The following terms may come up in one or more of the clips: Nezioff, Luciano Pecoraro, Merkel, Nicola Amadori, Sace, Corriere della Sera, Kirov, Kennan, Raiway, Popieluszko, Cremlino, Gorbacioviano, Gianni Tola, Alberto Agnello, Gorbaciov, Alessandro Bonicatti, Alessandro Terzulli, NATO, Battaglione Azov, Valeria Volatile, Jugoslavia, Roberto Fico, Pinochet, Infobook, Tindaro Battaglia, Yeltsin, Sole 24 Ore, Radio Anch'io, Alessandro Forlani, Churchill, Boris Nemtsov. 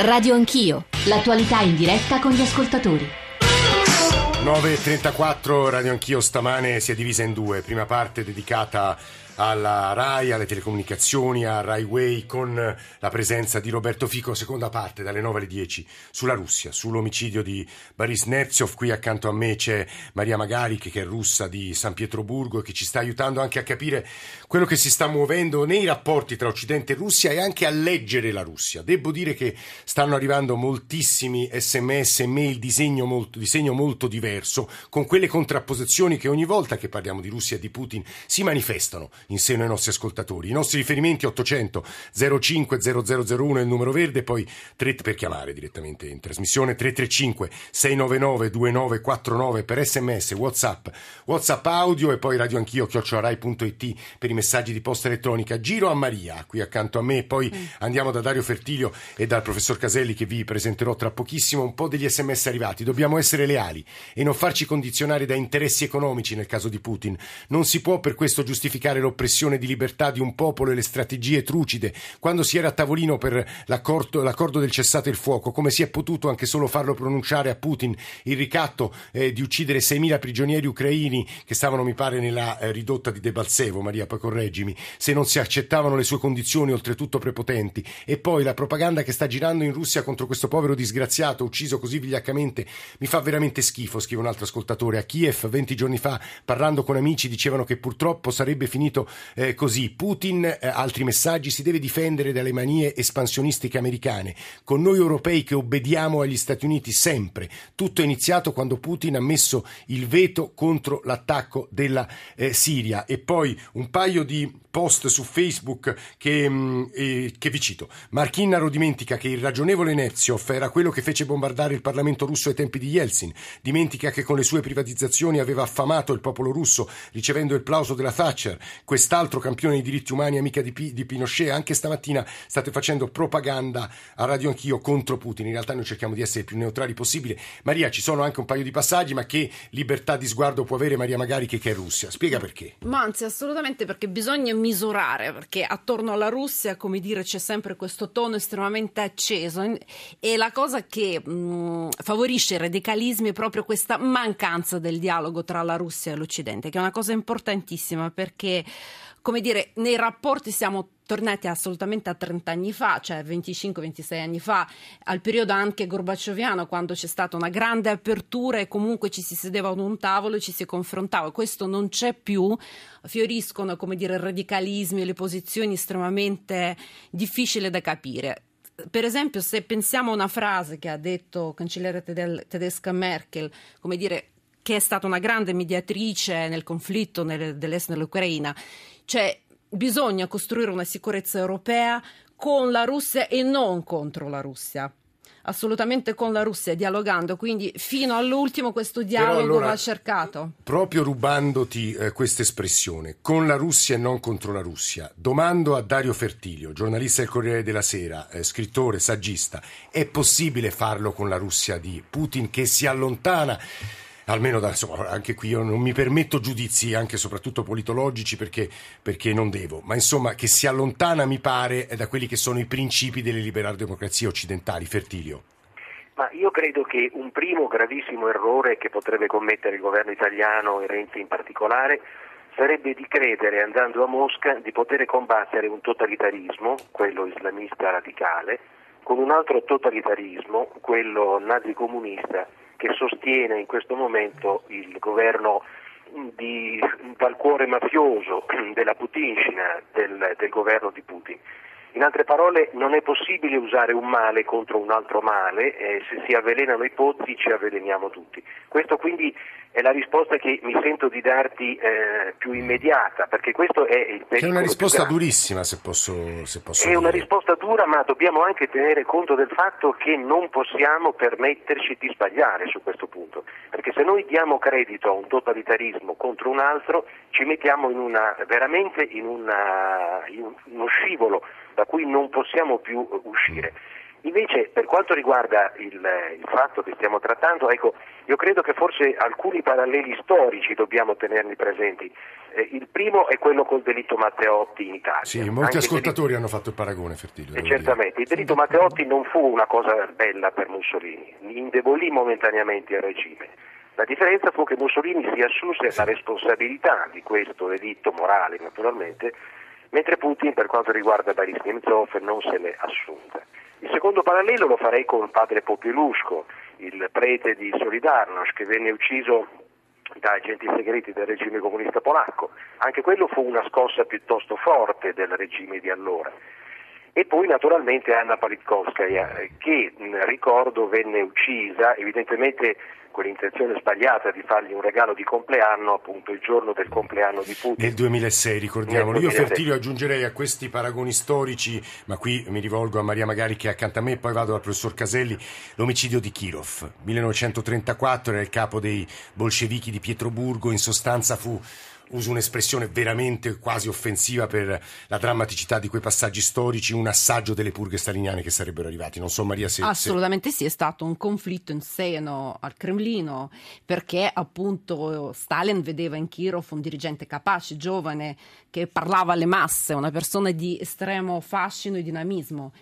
Radio Anch'io, l'attualità in diretta con gli ascoltatori. 9.34, Radio Anch'io stamane si è divisa in due. Prima parte dedicata alla RAI, alle telecomunicazioni, a Raiway, con la presenza di Roberto Fico. Seconda parte dalle 9 alle 10 sulla Russia, sull'omicidio di Boris Nemtsov. Qui accanto a me c'è Maria Magarik, che è russa di San Pietroburgo e che ci sta aiutando anche a capire quello che si sta muovendo nei rapporti tra Occidente e Russia e anche a leggere la Russia. Devo dire che stanno arrivando moltissimi sms e mail, disegno molto diverso, con quelle contrapposizioni che ogni volta che parliamo di Russia e di Putin si manifestano in seno ai nostri ascoltatori. I nostri riferimenti 800 05 0001 è il numero verde, poi 3 per chiamare direttamente in trasmissione, 335 699 2949 per sms, whatsapp audio, e poi radioanchio@rai.it per i messaggi di posta elettronica. Giro a Maria qui accanto a me, poi andiamo da Dario Fertilio e dal professor Caselli, che vi presenterò tra pochissimo. Un po' degli sms arrivati: dobbiamo essere leali e non farci condizionare da interessi economici nel caso di Putin, non si può per questo giustificare l'oppressione di libertà di un popolo e le strategie trucide. Quando si era a tavolino per l'accordo del cessate il fuoco, come si è potuto anche solo farlo pronunciare a Putin il ricatto di uccidere 6.000 prigionieri ucraini che stavano, mi pare, nella ridotta di Debaltsevo? Maria, poi correggimi se non si accettavano le sue condizioni oltretutto prepotenti. E poi la propaganda che sta girando in Russia contro questo povero disgraziato ucciso così vigliaccamente mi fa veramente schifo, scrive un altro ascoltatore. A Kiev 20 giorni fa, parlando con amici, dicevano che purtroppo sarebbe finito così. Putin, altri messaggi, si deve difendere dalle manie espansionistiche americane, con noi europei che obbediamo agli Stati Uniti sempre. Tutto è iniziato quando Putin ha messo il veto contro l'attacco della Siria. E poi un paio di post su Facebook che vi cito. Mark Inaro dimentica che il ragionevole Nezioff era quello che fece bombardare il Parlamento russo ai tempi di Yeltsin, dimentica che con le sue privatizzazioni aveva affamato il popolo russo ricevendo il plauso della Thatcher. Quest'altro campione dei diritti umani, amica di Pinochet. Anche stamattina state facendo propaganda a Radio Anch'io contro Putin. In realtà noi cerchiamo di essere il più neutrali possibile. Maria, ci sono anche un paio di passaggi, ma che libertà di sguardo può avere Maria Magari che è Russia? Spiega perché. Ma anzi, assolutamente, perché bisogna misurare, perché attorno alla Russia, come dire, c'è sempre questo tono estremamente acceso, e la cosa che favorisce i radicalismi è proprio questa mancanza del dialogo tra la Russia e l'Occidente, che è una cosa importantissima, perché come dire, nei rapporti siamo tornati assolutamente a 30 anni fa, cioè 25-26 anni fa, al periodo anche gorbacioviano, quando c'è stata una grande apertura e comunque ci si sedeva ad un tavolo e ci si confrontava. Questo non c'è più, fioriscono, come dire, radicalismi e le posizioni estremamente difficili da capire. Per esempio, se pensiamo a una frase che ha detto cancelliera tedesca Merkel, come dire, che è stata una grande mediatrice nel conflitto dell'est dell'Ucraina, cioè bisogna costruire una sicurezza europea con la Russia e non contro la Russia. Assolutamente con la Russia, dialogando, quindi fino all'ultimo questo dialogo va cercato. Proprio rubandoti questa espressione, con la Russia e non contro la Russia, domando a Dario Fertilio, giornalista del Corriere della Sera, scrittore, saggista: è possibile farlo con la Russia di Putin, che si allontana? Almeno da, insomma, anche qui io non mi permetto giudizi, anche soprattutto politologici, perché non devo, ma insomma che si allontana, mi pare, da quelli che sono i principi delle liberali democrazie occidentali. Fertilio. Ma io credo che un primo gravissimo errore che potrebbe commettere il governo italiano, e Renzi in particolare, sarebbe di credere, andando a Mosca, di poter combattere un totalitarismo, quello islamista radicale, con un altro totalitarismo, quello nazicomunista, che sostiene in questo momento il governo dal cuore mafioso della Putinshina, del governo di Putin. In altre parole, non è possibile usare un male contro un altro male, se si avvelenano i pozzi ci avveleniamo tutti. Questo quindi è la risposta che mi sento di darti più immediata, perché questo è il pericolo. È una risposta durissima, se posso dire. È una risposta dura, ma dobbiamo anche tenere conto del fatto che non possiamo permetterci di sbagliare su questo punto, perché se noi diamo credito a un totalitarismo contro un altro ci mettiamo in uno scivolo da cui non possiamo più uscire. Invece, per quanto riguarda il fatto che stiamo trattando, ecco, Io credo che forse alcuni paralleli storici dobbiamo tenerli presenti. Il primo è quello col delitto Matteotti in Italia. Sì, molti ascoltatori hanno fatto il paragone, Fertilio. E certamente, il delitto Matteotti non fu una cosa bella per Mussolini, indebolì momentaneamente il regime. La differenza fu che Mussolini si assunse la responsabilità di questo delitto morale, naturalmente, mentre Putin, per quanto riguarda Boris Nemtsov, non se l'è assunta. Il secondo parallelo lo farei con padre Popieluszko, il prete di Solidarność, che venne ucciso da agenti segreti del regime comunista polacco. Anche quello fu una scossa piuttosto forte del regime di allora. E poi naturalmente Anna Politkovskaya, che ricordo venne uccisa, evidentemente con l'intenzione sbagliata di fargli un regalo di compleanno, appunto il giorno del compleanno di Putin. Nel 2006, ricordiamolo. Io, Fertilio, aggiungerei a questi paragoni storici, ma qui mi rivolgo a Maria Magarik che è accanto a me, poi vado al professor Caselli, l'omicidio di Kirov, 1934, era il capo dei bolscevichi di Pietroburgo, in sostanza fu... uso un'espressione veramente quasi offensiva per la drammaticità di quei passaggi storici, un assaggio delle purghe staliniane che sarebbero arrivati. Non so, Maria, se... Assolutamente sì, è stato un conflitto in seno al Cremlino, perché appunto Stalin vedeva in Kirov un dirigente capace, giovane, che parlava alle masse, una persona di estremo fascino e dinamismo.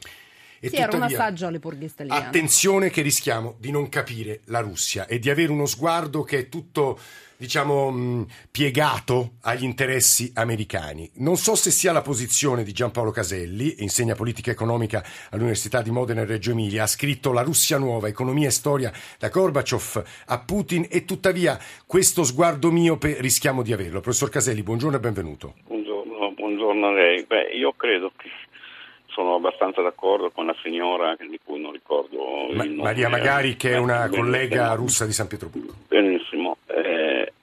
E sì, tuttavia, era un assaggio alle purghe staliniane. Attenzione che rischiamo di non capire la Russia e di avere uno sguardo che è tutto... diciamo piegato agli interessi americani. Non so se sia la posizione di Giampaolo Caselli, insegna politica economica all'Università di Modena e Reggio Emilia, ha scritto La Russia nuova, economia e storia da Gorbaciov a Putin, e tuttavia questo sguardo miope rischiamo di averlo. Professor Caselli, buongiorno e benvenuto. Buongiorno a lei. Io credo che sono abbastanza d'accordo con la signora di cui non ricordo il nome. Maria Magarik, che è una collega russa di San Pietroburgo. Benissimo.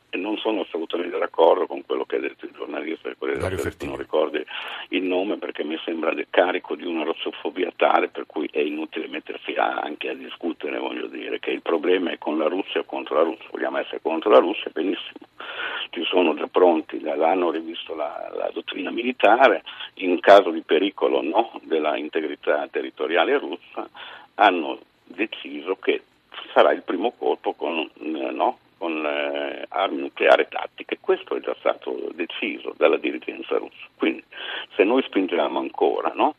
Non sono assolutamente d'accordo con quello che ha detto il giornalista, non ricordo il nome perché mi sembra del carico di una russofobia tale per cui è inutile mettersi anche a discutere, voglio dire, che il problema è con la Russia o contro la Russia. Vogliamo essere contro la Russia, benissimo, ci sono già pronti, l'hanno rivisto la dottrina militare, in caso di pericolo della integrità territoriale russa hanno deciso che sarà il primo colpo con armi nucleari tattiche. Questo è già stato deciso dalla dirigenza russa, quindi se noi spingiamo ancora in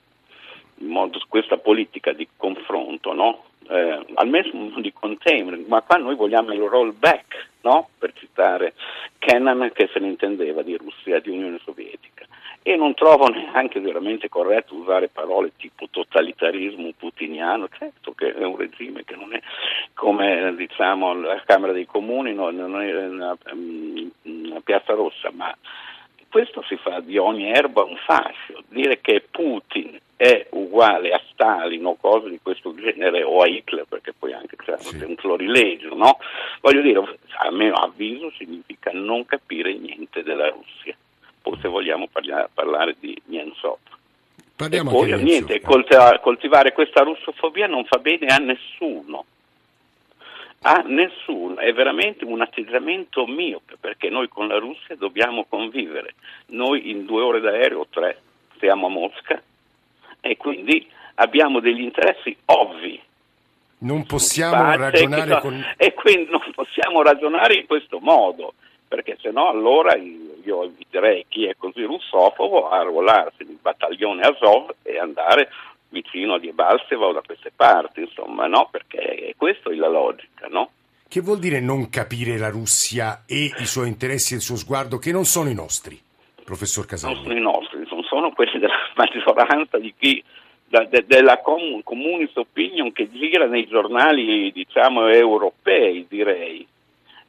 modo questa politica di confronto almeno di containment, ma qua noi vogliamo il rollback, per citare Kennan, che se ne intendeva di Russia, di Unione Sovietica, e non trovo neanche veramente corretto usare parole tipo totalitarismo putiniano. Certo che è un regime che non è come la Camera dei Comuni, non è una piazza rossa, ma questo si fa di ogni erba un fascio. Dire che Putin è uguale a Stalin o cose di questo genere, o a Hitler, perché poi anche c'è un florilegio, Voglio dire, a mio avviso significa non capire niente della Russia. Poi se vogliamo parlare di Nemtsov. Parliamo poi di niente, coltivare questa russofobia non fa bene a nessuno. A nessuno, è veramente un atteggiamento miope, perché noi con la Russia dobbiamo convivere. Noi in 2 ore d'aereo o 3 siamo a Mosca, e quindi abbiamo degli interessi ovvi. Non possiamo ragionare e quindi non possiamo ragionare in questo modo, perché sennò allora io inviterei chi è così russofobo a arruolarsi nel battaglione Azov e andare vicino a Debaltseve o da queste parti, perché questa è la logica, Che vuol dire non capire la Russia e i suoi interessi e il suo sguardo, che non sono i nostri, professor Caselli? Non sono i nostri, sono quelli della maggioranza di chi della communist opinion che gira nei giornali, europei, direi,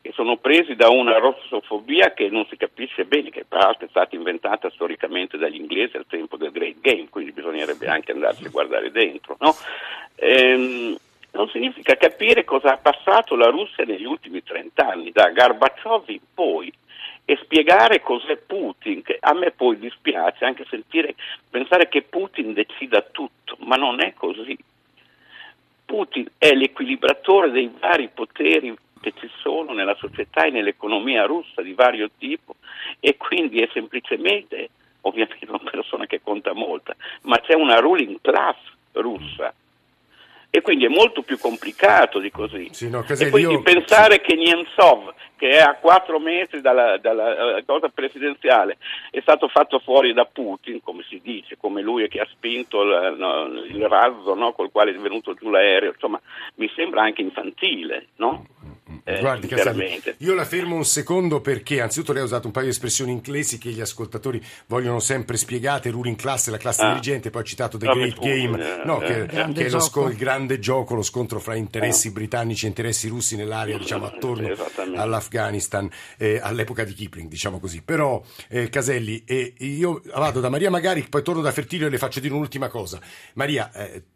che sono presi da una russofobia che non si capisce bene, che tra l'altro è stata inventata storicamente dagli inglesi al tempo del Great Game, quindi bisognerebbe anche andarsi a guardare dentro, non significa capire cosa ha passato la Russia negli ultimi 30 anni, da Gorbaciov in poi, e spiegare cos'è Putin, che a me poi dispiace anche pensare che Putin decida tutto, ma non è così. Putin è l'equilibratore dei vari poteri che ci sono nella società e nell'economia russa di vario tipo, e quindi è semplicemente, ovviamente, una persona che conta molto, ma c'è una ruling class russa e quindi è molto più complicato di così. Sì, no, e quindi pensare che Nemtsov, che è a 4 metri dalla cosa presidenziale, è stato fatto fuori da Putin, come si dice, come lui che ha spinto il razzo, no, col quale è venuto giù l'aereo, insomma mi sembra anche infantile, no? Guardi Caselli, io la fermo un secondo, perché anzitutto lei ha usato un paio di espressioni inglesi che gli ascoltatori vogliono sempre spiegate: ruling class, la classe dirigente, poi ha citato The Great Game, che è il grande gioco, lo scontro fra interessi britannici e interessi russi nell'area, diciamo, attorno all'Afghanistan, all'epoca di Kipling, diciamo così. Però Caselli, io vado da Maria Magarik, poi torno da Fertilio e le faccio dire un'ultima cosa. Maria,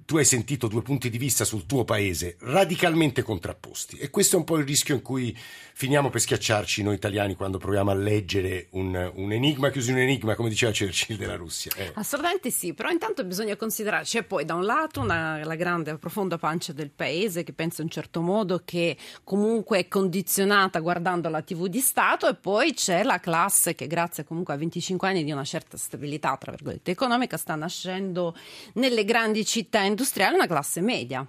tu hai sentito due punti di vista sul tuo paese radicalmente contrapposti, e questo è un po' il rischio in cui finiamo per schiacciarci noi italiani quando proviamo a leggere un enigma chiuso in un enigma, come diceva Churchill della Russia. Assolutamente sì, però intanto bisogna considerare, c'è poi da un lato la grande, profonda pancia del paese che pensa in un certo modo, che comunque è condizionata guardando la TV di Stato, e poi c'è la classe che grazie comunque a 25 anni di una certa stabilità, tra virgolette, economica, sta nascendo nelle grandi città industriali una classe media,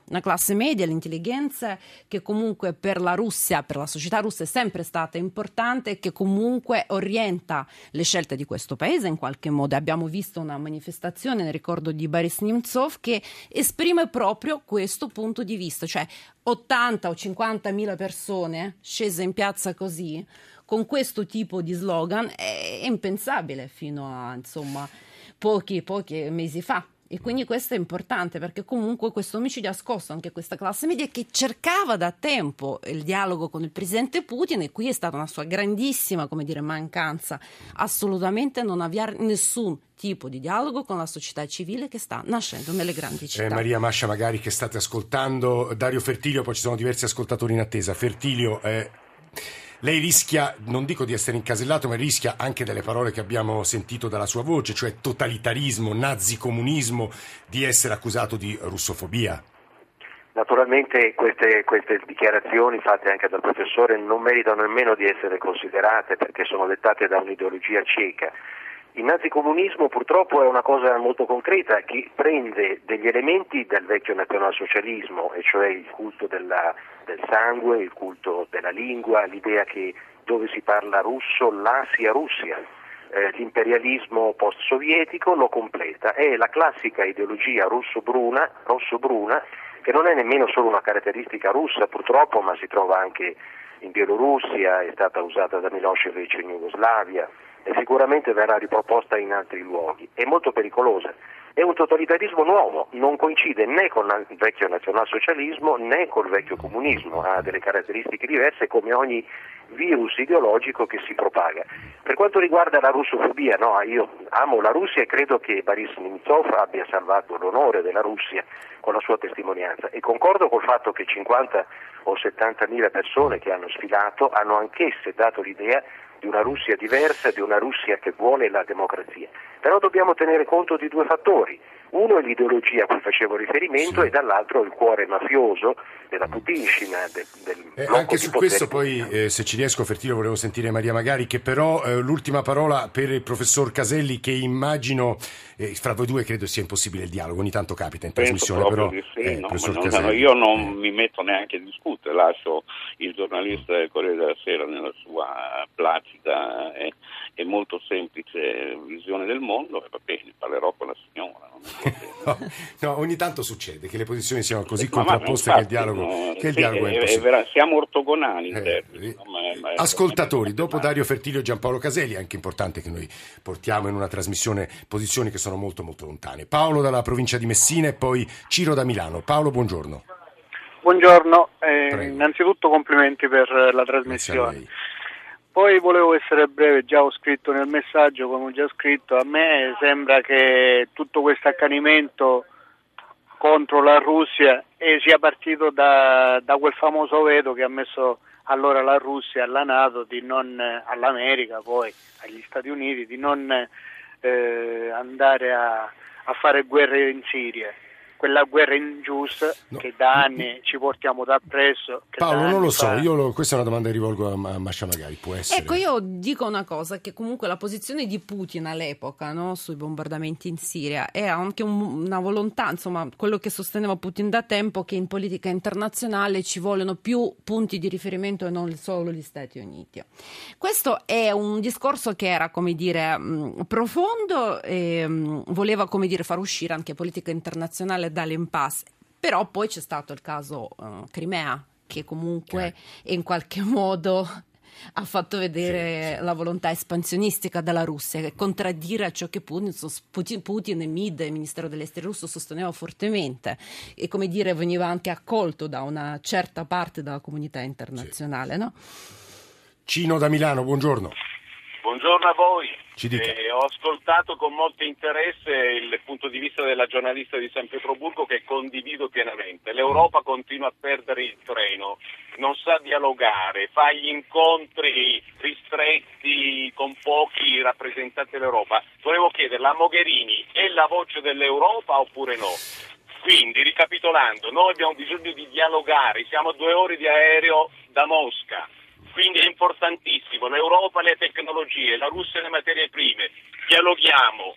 l'intelligenza che comunque per la Russia, per la società russa è sempre stata importante e che comunque orienta le scelte di questo paese in qualche modo. Abbiamo visto una manifestazione nel ricordo di Boris Nemtsov che esprime proprio questo punto di vista, cioè 80 o 50 mila persone scese in piazza così, con questo tipo di slogan, è impensabile fino a, insomma, pochi mesi fa. E quindi questo è importante, perché comunque questo omicidio ha scosso anche questa classe media che cercava da tempo il dialogo con il presidente Putin, e qui è stata una sua grandissima, come dire, mancanza, assolutamente non avviare nessun tipo di dialogo con la società civile che sta nascendo nelle grandi città. Maria Mascia Magari, che state ascoltando, Dario Fertilio, poi ci sono diversi ascoltatori in attesa. Fertilio, lei rischia, non dico di essere incasellato, ma rischia anche delle parole che abbiamo sentito dalla sua voce, cioè totalitarismo, nazicomunismo, di essere accusato di russofobia. Naturalmente queste dichiarazioni fatte anche dal professore non meritano nemmeno di essere considerate, perché sono dettate da un'ideologia cieca. Il nazicomunismo purtroppo è una cosa molto concreta che prende degli elementi del vecchio nazionalsocialismo, e cioè il culto del sangue, il culto della lingua, l'idea che dove si parla russo là sia Russia. L'imperialismo post-sovietico lo completa, è la classica ideologia rosso-bruna, che non è nemmeno solo una caratteristica russa purtroppo, ma si trova anche in Bielorussia, è stata usata da Milošević in Jugoslavia, e sicuramente verrà riproposta in altri luoghi. È molto pericolosa, è un totalitarismo nuovo, non coincide né con il vecchio nazionalsocialismo né col vecchio comunismo, ha delle caratteristiche diverse come ogni virus ideologico che si propaga. Per quanto riguarda la russofobia, no, io amo la Russia e credo che Boris Nemtsov abbia salvato l'onore della Russia con la sua testimonianza, e concordo col fatto che 50 o 70 mila persone che hanno sfilato hanno anch'esse dato l'idea di una Russia diversa, di una Russia che vuole la democrazia. Però dobbiamo tenere conto di due fattori. Uno è l'ideologia a cui facevo riferimento, sì, e dall'altro il cuore mafioso della Putinshina, del anche su questo poi, se ci riesco, Fertilio, volevo sentire Maria Magari, che però l'ultima parola per il professor Caselli, che immagino fra voi due credo sia impossibile il dialogo, ogni tanto capita in trasmissione, però io non mi metto neanche a discutere, lascio il giornalista del Corriere della Sera nella sua placida e molto semplice visione del mondo, e va bene, parlerò con la signora, non mi No, ogni tanto succede che le posizioni siano così contrapposte che il dialogo, è impossibile. Siamo ortogonali. Ascoltatori, dopo Dario Fertilio e Giampaolo Caselli, è anche importante che noi portiamo in una trasmissione posizioni che sono molto molto lontane. Paolo dalla provincia di Messina e poi Ciro da Milano. Paolo, buongiorno. Buongiorno, innanzitutto complimenti per la trasmissione. Poi volevo essere breve, già ho scritto nel messaggio, come ho già scritto, a me sembra che tutto questo accanimento contro la Russia sia partito da quel famoso veto che ha messo allora la Russia alla NATO, di non, all'America, poi agli Stati Uniti, di non andare a fare guerre in Siria. quella guerra ingiusta che da anni ci portiamo da presso. Paolo, non lo so, questa è una domanda che rivolgo a Masha Magari, può essere. Ecco, io dico una cosa, che comunque la posizione di Putin all'epoca, no, sui bombardamenti in Siria, era anche una volontà, insomma, quello che sosteneva Putin da tempo, che in politica internazionale ci vogliono più punti di riferimento e non solo gli Stati Uniti. Questo è un discorso che era, come dire, profondo e voleva, come dire, far uscire anche politica internazionale dall'impasse, però poi c'è stato il caso Crimea, che comunque in qualche modo ha fatto vedere la volontà espansionistica della Russia, che contraddire a ciò che Putin e MID, il Ministero degli Esteri russo, sosteneva fortemente, e come dire veniva anche accolto da una certa parte della comunità internazionale. No? Cino da Milano, buongiorno. Buongiorno a voi. Ho ascoltato con molto interesse il punto di vista della giornalista di San Pietroburgo, che condivido pienamente. L'Europa continua a perdere il treno, non sa dialogare, fa gli incontri ristretti con pochi rappresentanti dell'Europa. Volevo chiederle a Mogherini, è la voce dell'Europa oppure no? Quindi, ricapitolando, noi abbiamo bisogno di dialogare, siamo a 2 ore di aereo da Mosca. Quindi è importantissimo, l'Europa, le tecnologie, la Russia, le materie prime, dialoghiamo.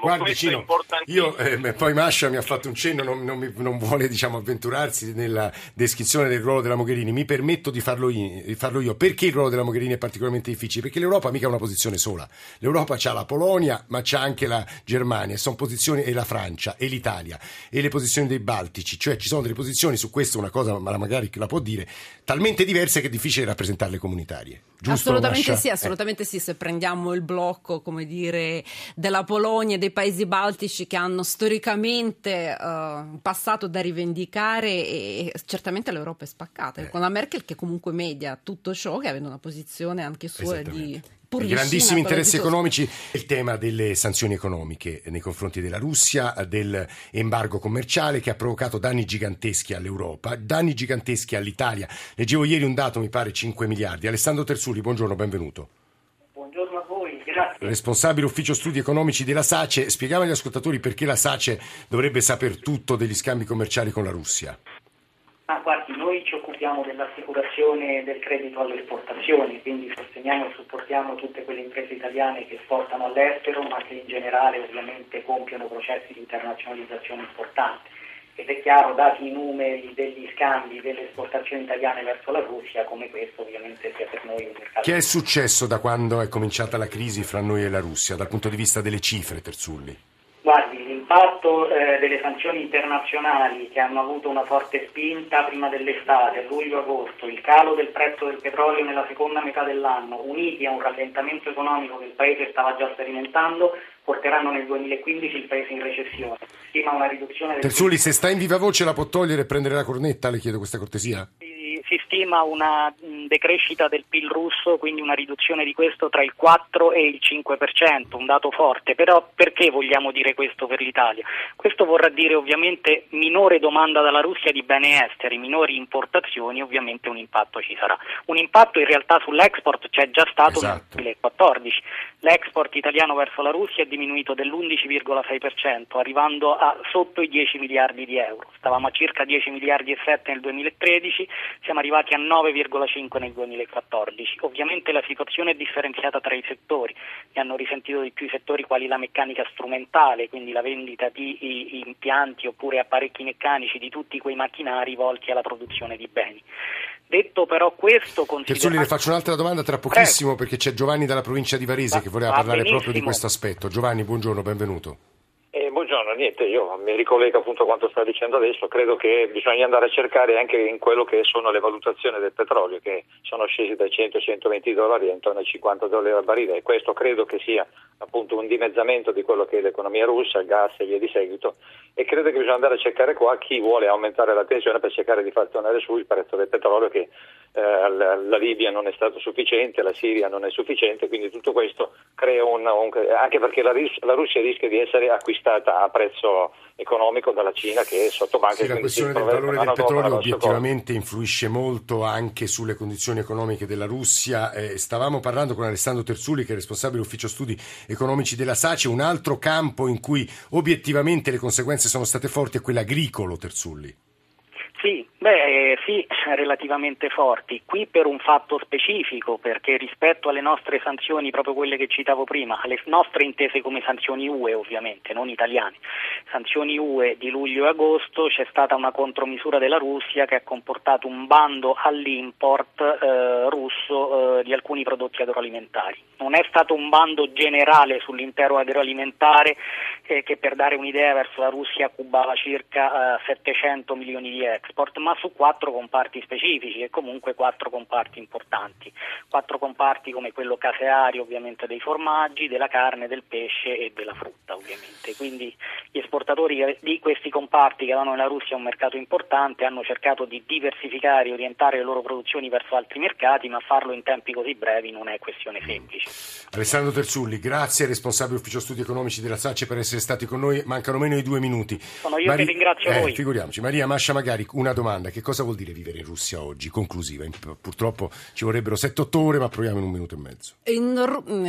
Guardi, questo Cino, è importantissimo. Poi Masha mi ha fatto un cenno, non vuole, diciamo, avventurarsi nella descrizione del ruolo della Mogherini. Mi permetto di farlo io. Perché il ruolo della Mogherini è particolarmente difficile? Perché l'Europa mica ha una posizione sola. L'Europa c'ha la Polonia, ma c'ha anche la Germania, sono posizioni, e la Francia e l'Italia e le posizioni dei Baltici, cioè ci sono delle posizioni, su questo una cosa ma magari la può dire, talmente diverse che è difficile rappresentarle comunitarie. Giusto, assolutamente Masha? Sì, assolutamente sì, se prendiamo il blocco, come dire, della Polonia e dei paesi baltici, che hanno storicamente un passato da rivendicare, e certamente l'Europa è spaccata, con la Merkel che comunque media tutto ciò, che avendo una posizione anche sua di grandissimi interessi economici. Il tema delle sanzioni economiche nei confronti della Russia, dell'embargo commerciale che ha provocato danni giganteschi all'Europa, danni giganteschi all'Italia. Leggevo ieri un dato, mi pare 5 miliardi. Alessandro Terzulli, buongiorno, benvenuto. Responsabile ufficio studi economici della Sace, spiegava agli ascoltatori perché la Sace dovrebbe saper tutto degli scambi commerciali con la Russia. Guardi, noi ci occupiamo dell'assicurazione del credito alle esportazioni, quindi sosteniamo e supportiamo tutte quelle imprese italiane che esportano all'estero, ma che in generale ovviamente compiono processi di internazionalizzazione importanti. Ed è chiaro, dati i numeri degli scambi delle esportazioni italiane verso la Russia, come questo ovviamente sia per noi un mercato. Che è successo da quando è cominciata la crisi fra noi e la Russia, dal punto di vista delle cifre, Terzulli? Guardi, l'impatto delle sanzioni internazionali, che hanno avuto una forte spinta prima dell'estate, luglio-agosto, il calo del prezzo del petrolio nella seconda metà dell'anno, uniti a un rallentamento economico che il Paese stava già sperimentando, porteranno nel 2015 il Paese in recessione. Prima una riduzione del... Terzulli, se sta in viva voce la può togliere e prendere la cornetta, le chiedo questa cortesia. Si stima una decrescita del PIL russo, quindi una riduzione di questo tra il 4 e il 5%, un dato forte. Però perché vogliamo dire questo per l'Italia? Questo vorrà dire ovviamente minore domanda dalla Russia di beni esteri, minori importazioni, ovviamente un impatto ci sarà. Un impatto in realtà sull'export c'è già stato nel 2014. L'export italiano verso la Russia è diminuito dell'11,6%, arrivando a sotto i 10 miliardi di euro. Stavamo a circa 10 miliardi e 7 nel 2013, siamo arrivati a 9,5 nel 2014. Ovviamente la situazione è differenziata tra i settori, ne hanno risentito di più i settori quali la meccanica strumentale, quindi la vendita di impianti oppure apparecchi meccanici, di tutti quei macchinari volti alla produzione di beni. Detto però questo, Terzulli, le faccio un'altra domanda tra pochissimo, perché c'è Giovanni dalla provincia di Varese che voleva parlare proprio di questo aspetto. Giovanni, buongiorno, benvenuto. Buongiorno, io mi ricollego appunto a quanto sta dicendo adesso. Credo che bisogna andare a cercare anche in quello che sono le valutazioni del petrolio, che sono scesi da 100 a 120 dollari a intorno ai $50 al barile, e questo credo che sia appunto un dimezzamento di quello che è l'economia russa, il gas e via di seguito, e credo che bisogna andare a cercare qua chi vuole aumentare la tensione per cercare di far tornare su il prezzo del petrolio, che la Libia non è stato sufficiente, la Siria non è sufficiente, quindi tutto questo crea anche perché la Russia rischia di essere acquistata a prezzo economico dalla Cina, che è sotto banca. Sì, la questione del valore del petrolio obiettivamente influisce molto anche sulle condizioni economiche della Russia. Stavamo parlando con Alessandro Terzulli, che è responsabile ufficio studi economici della Sace. Un altro campo in cui obiettivamente le conseguenze sono state forti è quello agricolo, Terzulli. Sì, relativamente forti. Qui per un fatto specifico, perché rispetto alle nostre sanzioni, proprio quelle che citavo prima, alle nostre intese come sanzioni UE ovviamente, non italiane, sanzioni UE di luglio e agosto, c'è stata una contromisura della Russia che ha comportato un bando all'import russo di alcuni prodotti agroalimentari. Non è stato un bando generale sull'intero agroalimentare che, per dare un'idea, verso la Russia cubava circa 700 milioni di export, ma su 4 comparti specifici e comunque 4 comparti importanti, 4 comparti come quello caseario ovviamente, dei formaggi, della carne, del pesce e della frutta ovviamente. Quindi gli esportatori di questi comparti, che avevano nella Russia un mercato importante, hanno cercato di diversificare e orientare le loro produzioni verso altri mercati, ma farlo in tempi così brevi non è questione semplice. Alessandro Terzulli, grazie, responsabile ufficio studi economici della Sace, per essere stati con noi. Mancano meno di 2 minuti. Sono io che ringrazio voi. Figuriamoci. Maria Magarik, una domanda: che cosa vuol dire vivere in Russia oggi? Conclusiva, purtroppo ci vorrebbero 7-8 ore, ma proviamo in 1 minuto e mezzo.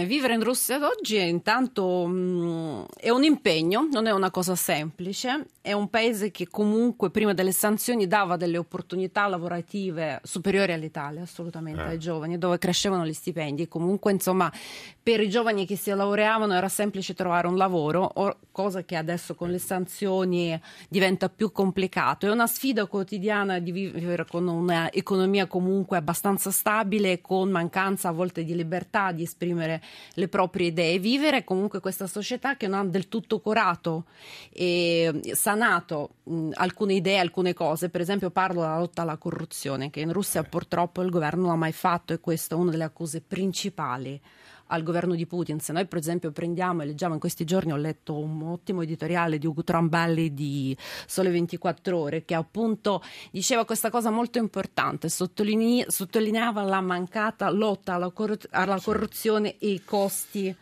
Vivere in Russia oggi intanto è un impegno, non è una cosa semplice. È un paese che comunque prima delle sanzioni dava delle opportunità lavorative superiori all'Italia, assolutamente, ai giovani, dove crescevano gli stipendi. Comunque, insomma, per i giovani che si laureavano era semplice trovare un lavoro, cosa che adesso con le sanzioni diventa più complicato. È una sfida quotidiana di vivere con una economia comunque abbastanza stabile, con mancanza a volte di libertà di esprimere le proprie idee, vivere comunque questa società che non ha del tutto curato e sanato alcune idee, alcune cose. Per esempio parlo della lotta alla corruzione, che in Russia purtroppo il governo non ha mai fatto, e questa è una delle accuse principali al governo di Putin. Se noi per esempio prendiamo e leggiamo, in questi giorni ho letto un ottimo editoriale di Ugo Tramballi di Sole 24 Ore, che appunto diceva questa cosa molto importante, sottolineava la mancata lotta alla corruzione e i costi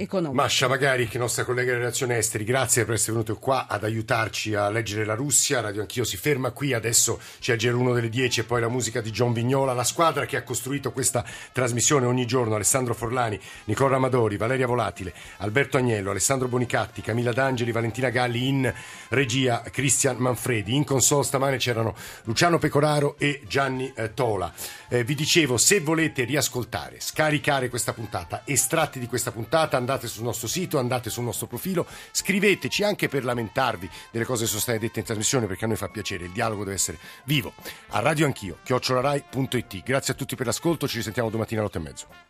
economici. Masha Magarik, nostra collega della relazione esteri, grazie per essere venuto qua ad aiutarci a leggere la Russia. Radio Anch'io si ferma qui, adesso c'è il GR1 delle 10 e poi la musica di John Vignola. La squadra che ha costruito questa trasmissione ogni giorno: Alessandro Forlani, Nicola Amadori, Valeria Volatile, Alberto Agnello, Alessandro Bonicatti, Camilla D'Angeli, Valentina Galli, in regia Cristian Manfredi. In console stamane c'erano Luciano Pecoraro e Gianni Tola. Vi dicevo, se volete riascoltare, scaricare questa puntata, estratti di questa puntata, andate sul nostro sito, andate sul nostro profilo, scriveteci anche per lamentarvi delle cose che sono state dette in trasmissione, perché a noi fa piacere, il dialogo deve essere vivo. A Radio Anch'io, @rai.it. Grazie a tutti per l'ascolto, ci risentiamo domattina alle 8:30.